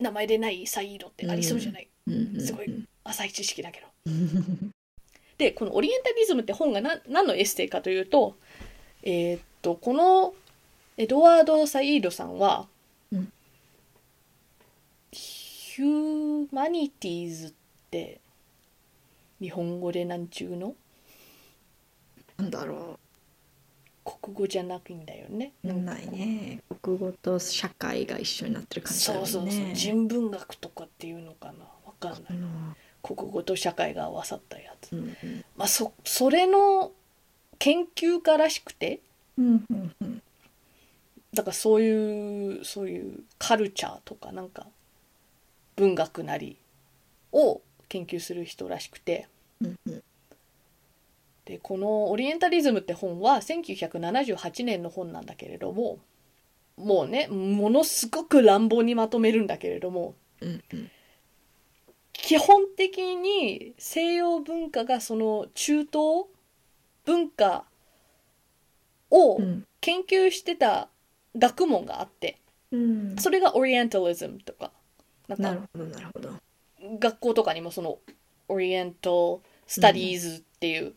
名前でないサイードってありそうじゃない、うん、すごい浅い知識だけどでこのオリエンタリズムって本が何のエッセイかというと、このエドワード・サイードさんは、うん、ヒューマニティーズって日本語でなんちゅうのなんだろう、国語じゃなくんだよね、ないね、国語と社会が一緒になってる感じだよね、そうそうそう、人文学とかっていうのかなわかんない、国語と社会が合わさったやつ、うんうん、まあそれの研究家らしくて、うんうんうん、だからそういうカルチャーとかなんか文学なりを研究する人らしくて、うんうん、でこのオリエンタリズムって本は1978年の本なんだけれども、もうねものすごく乱暴にまとめるんだけれども、うんうん、基本的に西洋文化がその中東文化を研究してた学問があって、うん、それがオリエンタリズムとか、なるほどなるほど、学校とかにもそのオリエンタルスタディーズっていう、うん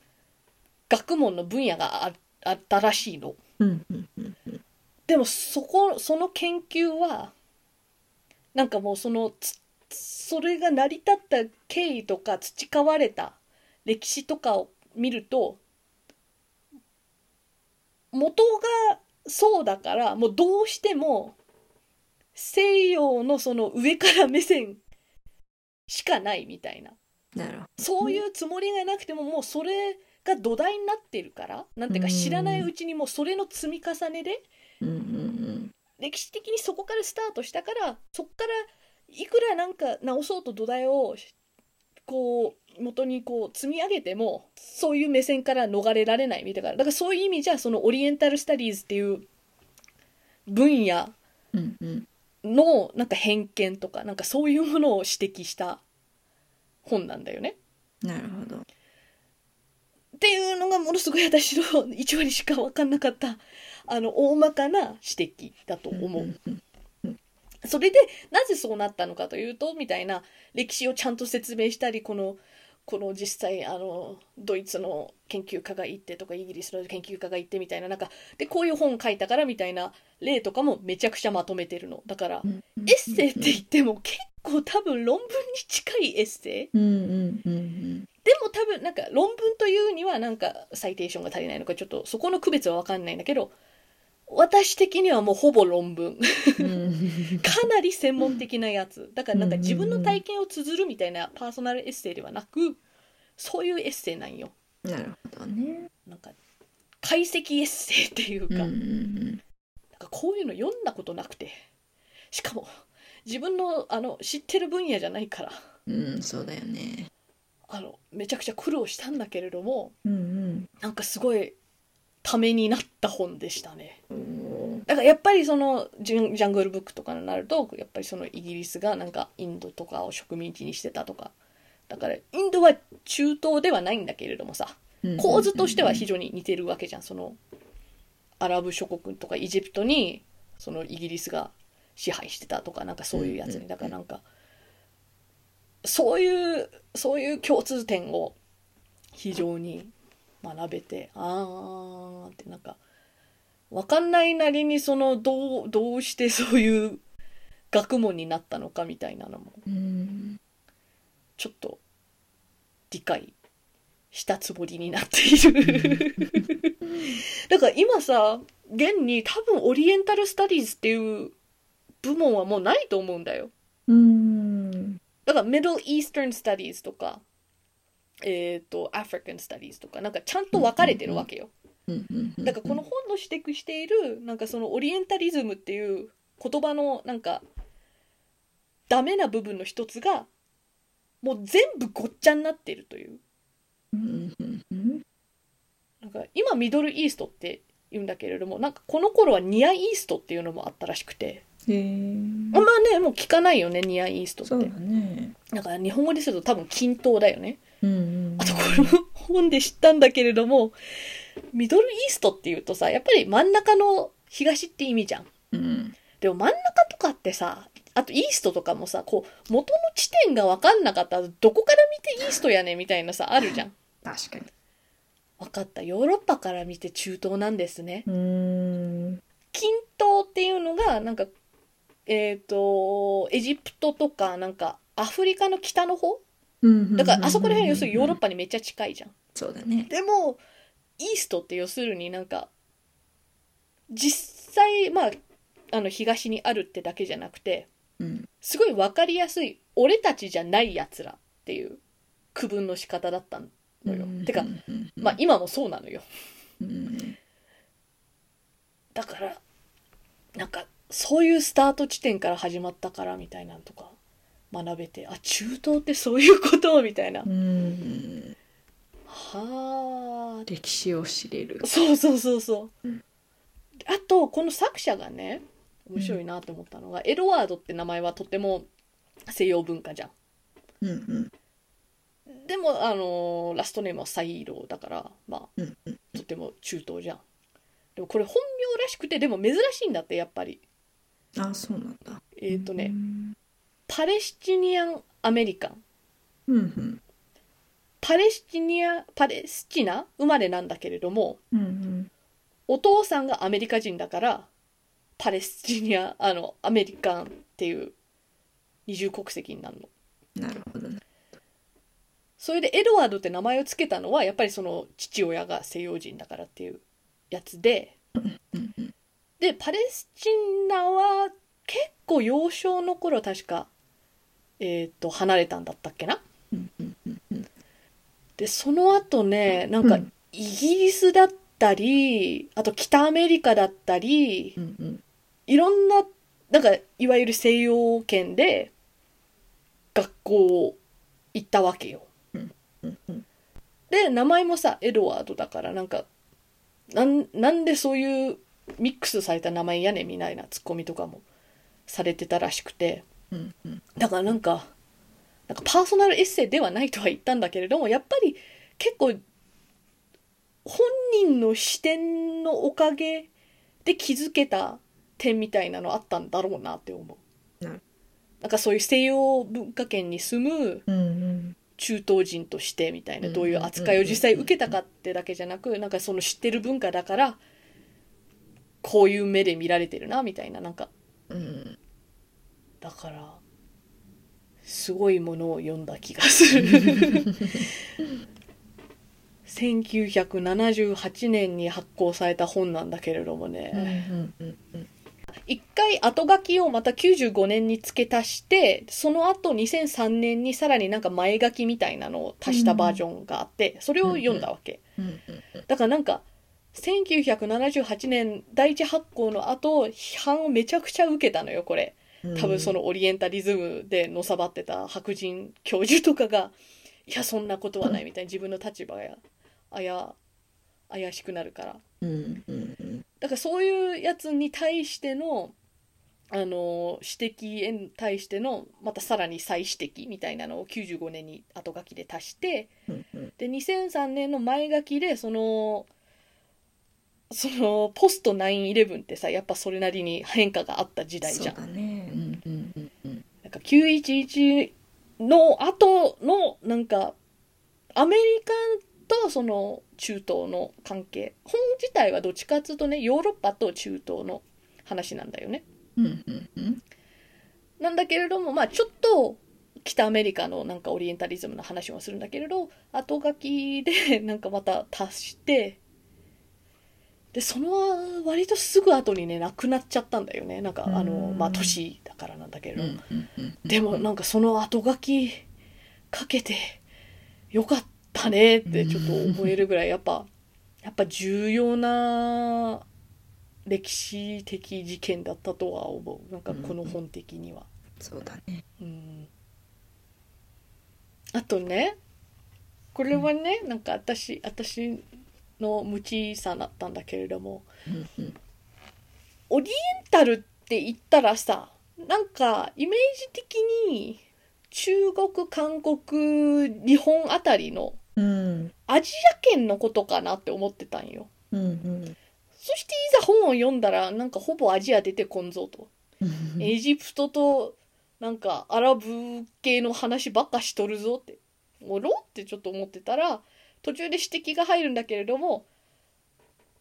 学問の分野があったらしいの、うんうんうんうん、でもその研究はなんかもうそれが成り立った経緯とか培われた歴史とかを見ると元がそうだからもうどうしても西洋のその上から目線しかないみたいな、そういうつもりがなくてももうそれが土台になってるからなんていうか知らないうちにもうそれの積み重ねで、うんうんうん、歴史的にそこからスタートしたからそこからいくらなんか直そうと土台をこう元にこう積み上げてもそういう目線から逃れられないみたいな、だからそういう意味じゃそのオリエンタルスタディーズっていう分野のなんか偏見とかなんかそういうものを指摘した本なんだよね。なるほど。っていうのがものすごい私の1割しか分かんなかった大まかな指摘だと思う。それでなぜそうなったのかというとみたいな歴史をちゃんと説明したりこの実際ドイツの研究家が行ってとかイギリスの研究家が行ってみたいななんかでこういう本書いたからみたいな例とかもめちゃくちゃまとめてるのだから、うんうんうん、エッセイって言っても結構多分論文に近いエッセイ、うんうんうんうん、でも多分なんか論文というにはなんかサイテーションが足りないのかちょっとそこの区別は分かんないんだけど私的にはもうほぼ論文かなり専門的なやつだからなんか自分の体験を綴るみたいなパーソナルエッセイではなくそういうエッセイなんよ。なるほどね。なんか解析エッセイっていうか、うんうんうん、なんかこういうの読んだことなくてしかも自分の知ってる分野じゃないから、うん、そうだよね。めちゃくちゃ苦労したんだけれども、うんうん、なんかすごいためになった本でしたね。だからやっぱりそのジャングルブックとかになるとやっぱりそのイギリスがなんかインドとかを植民地にしてたとかだからインドは中東ではないんだけれどもさ、うんうんうんうん、構図としては非常に似てるわけじゃん。そのアラブ諸国とかエジプトにそのイギリスが支配してたとかなんかそういうやつに、うんうんうん、だからなんかそういう共通点を非常に学べてあーってなんか分かんないなりにそのどうしてそういう学問になったのかみたいなのもちょっと理解したつもりになっているだから今さ現に多分オリエンタルスタディーズっていう部門はもうないと思うんだよ。だからミドルイースタンスタディーズとかアフリカンスタディーズとかなんかちゃんと分かれてるわけよ。だからこの本の指摘しているなんかそのオリエンタリズムっていう言葉のなんかダメな部分の一つがもう全部ごっちゃになってるというなんか今ミドルイーストって言うんだけれどもなんかこの頃はニアイーストっていうのもあったらしくてまあねもう聞かないよねニアイーストって。そうだね。だから日本語ですると多分近東だよね。あとこの本で知ったんだけれどもミドルイーストっていうとさやっぱり真ん中の東って意味じゃん、うん、でも真ん中とかってさあとイーストとかもさこう元の地点が分かんなかったらどこから見てイーストやねみたいなさあるじゃん。確かに分かったヨーロッパから見て中東なんですね。近東っていうのがなんかエジプトとかなんかアフリカの北の方だからあそこら辺要するにヨーロッパにめっちゃ近いじゃん。そうだね。でもイーストって要するになんか実際まあ東にあるってだけじゃなくて、うん、すごい分かりやすい俺たちじゃないやつらっていう区分の仕方だったのよ、うん、てか、まあ、今もそうなのよ、うん、だからなんかそういうスタート地点から始まったからみたいなのとか学べてあ中東ってそういうことみたいなうんはあ歴史を知れるそうそうそうそう、うん、あとこの作者がね面白いなと思ったのが、うん、エドワードって名前はとても西洋文化じゃん、うんうん、でもラストネームはサイーロだからまあ、うんうん、とても中東じゃん。でもこれ本名らしくてでも珍しいんだってやっぱり。あそうなんだ。うんパレスチニアンアメリカン、うんうん、パレスチナ生まれなんだけれども、うんうん、お父さんがアメリカ人だからパレスチニアアメリカンっていう二重国籍になるの。なるほどね。それでエドワードって名前をつけたのはやっぱりその父親が西洋人だからっていうやつで、うんうん、でパレスチナは結構幼少の頃確か離れたんだったっけな、うんうんうん、でその後ねなんかイギリスだったり、あと北アメリカだったり、うんうん、いろんな、なんかいわゆる西洋圏で学校行ったわけよ、うんうんうん、で名前もさエドワードだからなんか なんでそういうミックスされた名前やねみたいなツッコミとかもされてたらしくて、うんうん、だからなんかパーソナルエッセイではないとは言ったんだけれども、やっぱり結構本人の視点のおかげで気づけた点みたいなのあったんだろうなって思う、うん、なんかそういう西洋文化圏に住む中東人としてみたいな、どういう扱いを実際受けたかってだけじゃなく、なんかその知ってる文化だからこういう目で見られてるなみたいな、なんか、うん、だからすごいものを読んだ気がする1978年に発行された本なんだけれどもね、うんうんうんうん、一回後書きをまた95年に付け足して、その後2003年にさらになんか前書きみたいなのを足したバージョンがあって、うんうん、それを読んだわけ、うんうんうん、だからなんか1978年第一発行の後批判をめちゃくちゃ受けたのよこれ、多分そのオリエンタリズムでのさばってた白人教授とかが、いやそんなことはないみたいな、自分の立場が怪しくなるから、うんうんうん、だからそういうやつに対しての、指摘に対してのまたさらに再指摘みたいなのを95年に後書きで足して、うんうん、で2003年の前書きでそのポスト 9/11 ってさやっぱそれなりに変化があった時代じゃん。そうだね。うんうんうんうん。なんか911の後のなんかアメリカとその中東の関係、本自体はどっちかっていうとねヨーロッパと中東の話なんだよね。うんうんうん。なんだけれどもまあちょっと北アメリカのなんかオリエンタリズムの話もするんだけれど、後書きでなんかまた足して。でその割とすぐ後にね亡くなっちゃったんだよね、なんかまあ年だからなんだけど、うんうんうんうん、でもなんかその後書きかけてよかったねってちょっと思えるぐらい、やっぱ重要な歴史的事件だったとは思う、なんかこの本的には、うん、そうだね、うん、あとねこれはねなんか私の無知さだったんだけれども、うんうん、オリエンタルって言ったらさなんかイメージ的に中国韓国日本あたりのアジア圏のことかなって思ってたんよ、うんうん、そしていざ本を読んだらなんかほぼアジア出てこんぞと、うんうん、エジプトとなんかアラブ系の話ばっかしとるぞってもろってちょっと思ってたら途中で指摘が入るんだけれども、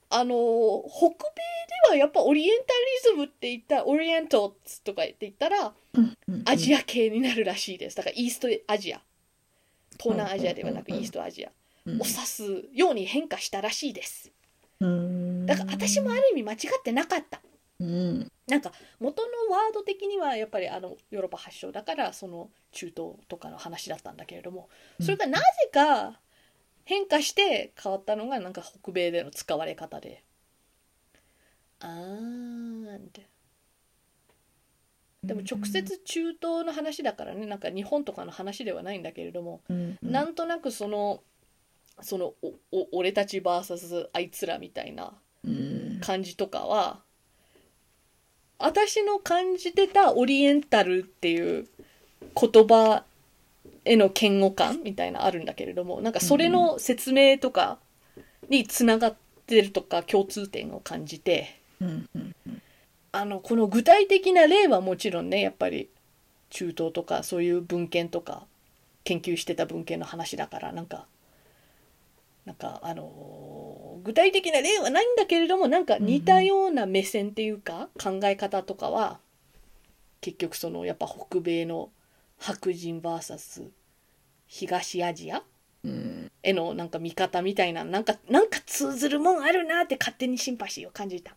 北米ではやっぱオリエンタリズムって言ったらオリエントとか言って言ったら、うんうんうん、アジア系になるらしいです。だからイーストアジア、東南アジアではなくイーストアジアを指すように変化したらしいです。だから私もある意味間違ってなかった、うん、なんか元のワード的にはやっぱりヨーロッパ発祥だからその中東とかの話だったんだけれども、それがなぜか変化して変わったのがなんか北米での使われ方で、でも直接中東の話だからね、なんか日本とかの話ではないんだけれども、うんうん、なんとなくその俺たち vs あいつらみたいな感じとかは、うん、私の感じてたオリエンタルっていう言葉への嫌悪感みたいなあるんだけれども、なんかそれの説明とかにつながってるとか共通点を感じて、うんうんうん、この具体的な例はもちろんねやっぱり中東とかそういう文献とか研究してた文献の話だから、なんか具体的な例はないんだけれども、なんか似たような目線っていうか考え方とかは結局そのやっぱ北米の白人 vs 東アジアへのなんか見方みたいな、なんか通ずるもんあるなって勝手にシンパシーを感じた。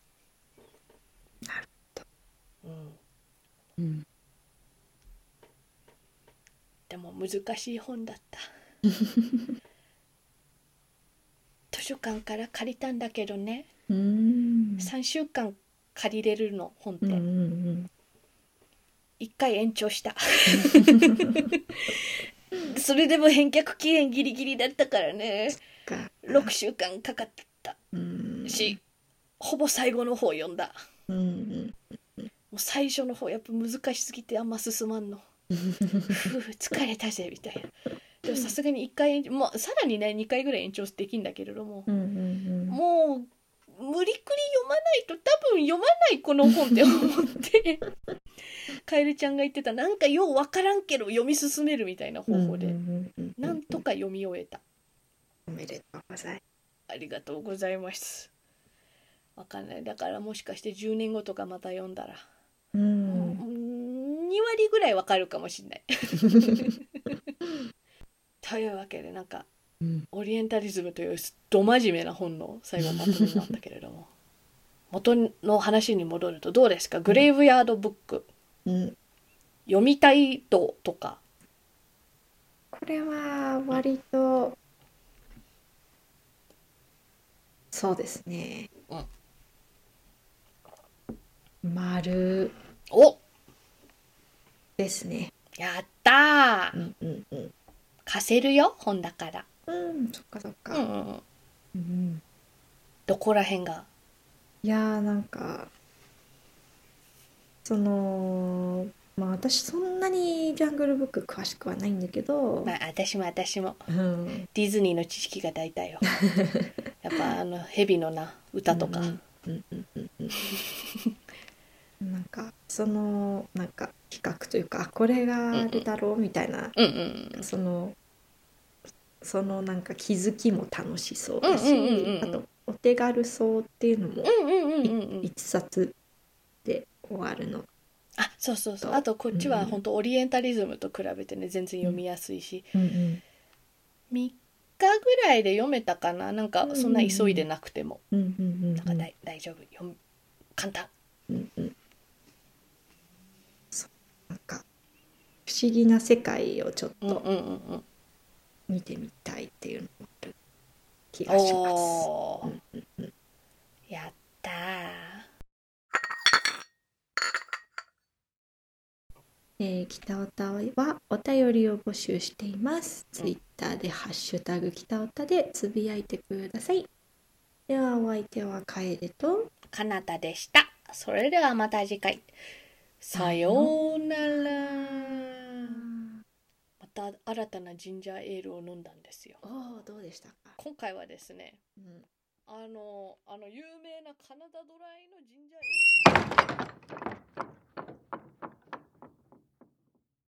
なるほど、うんうん、でも難しい本だった図書館から借りたんだけどね、3週間借りれるの本って、うんうんうん、1回延長したそれでも返却期限ギリギリだったからね、6週間かかったし、ほぼ最後の方読んだ、うんうん、もう最初の方やっぱ難しすぎてあんま進まんの疲れたぜみたいな。でもさすがに1回もうさらにね2回ぐらい延長できんだけれども、うんうんうん、もう無理くり読まないと多分読まないこの本って思ってカエルちゃんが言ってたなんかようわからんけど読み進めるみたいな方法で、うんうんうんうん、なんとか読み終えた。おめでとうございます。ありがとうございます。わかんない、だからもしかして10年後とかまた読んだら、うん、2割ぐらいわかるかもしんないというわけでなんか、うん、オリエンタリズムというど真面目な本の最後まとめなんだけれども元の話に戻るとどうですか、グレイブヤードブック、うん、読みたい度とかこれは割とそうですね、うん、丸おですね。やったー、うんうんうん、貸せるよ本だから、うん、そっかそっか、うんうんうん、どこら辺がいやーなんかそのまあ私そんなにジャングルブック詳しくはないんだけど、まあ私も、うん、ディズニーの知識が大体よやっぱあの蛇のな歌とか、うんうんうんうんうん、なんかそのなんか比較というかこれがあれだろうみたいな、うんうん、そのなんか気づきも楽しそうだし、うんうんうん、あとお手軽そうっていうのも、うんうんうんうん、一冊で終わるの。あ、そうそうそう。あとこっちは本当オリエンタリズムと比べてね全然読みやすいし、うんうん、3日ぐらいで読めたかな、なんかそんな急いでなくても、うんうんうんうん、なんか大丈夫簡単、うんうん、そうなんか不思議な世界をちょっと見てみたいっていうのもある気がします、うんうんうん、やったー。北おたはお便りを募集しています。ツイッターでハッシュタグ北おたでつぶやいてください。ではお相手はカエデとかなたでした。それではまた次回。さようなら。また新たなジンジャーエールを飲んだんですよ。おお、どうでしたか。今回はですね、うん、あの有名なカナダドライのジンジャーエール。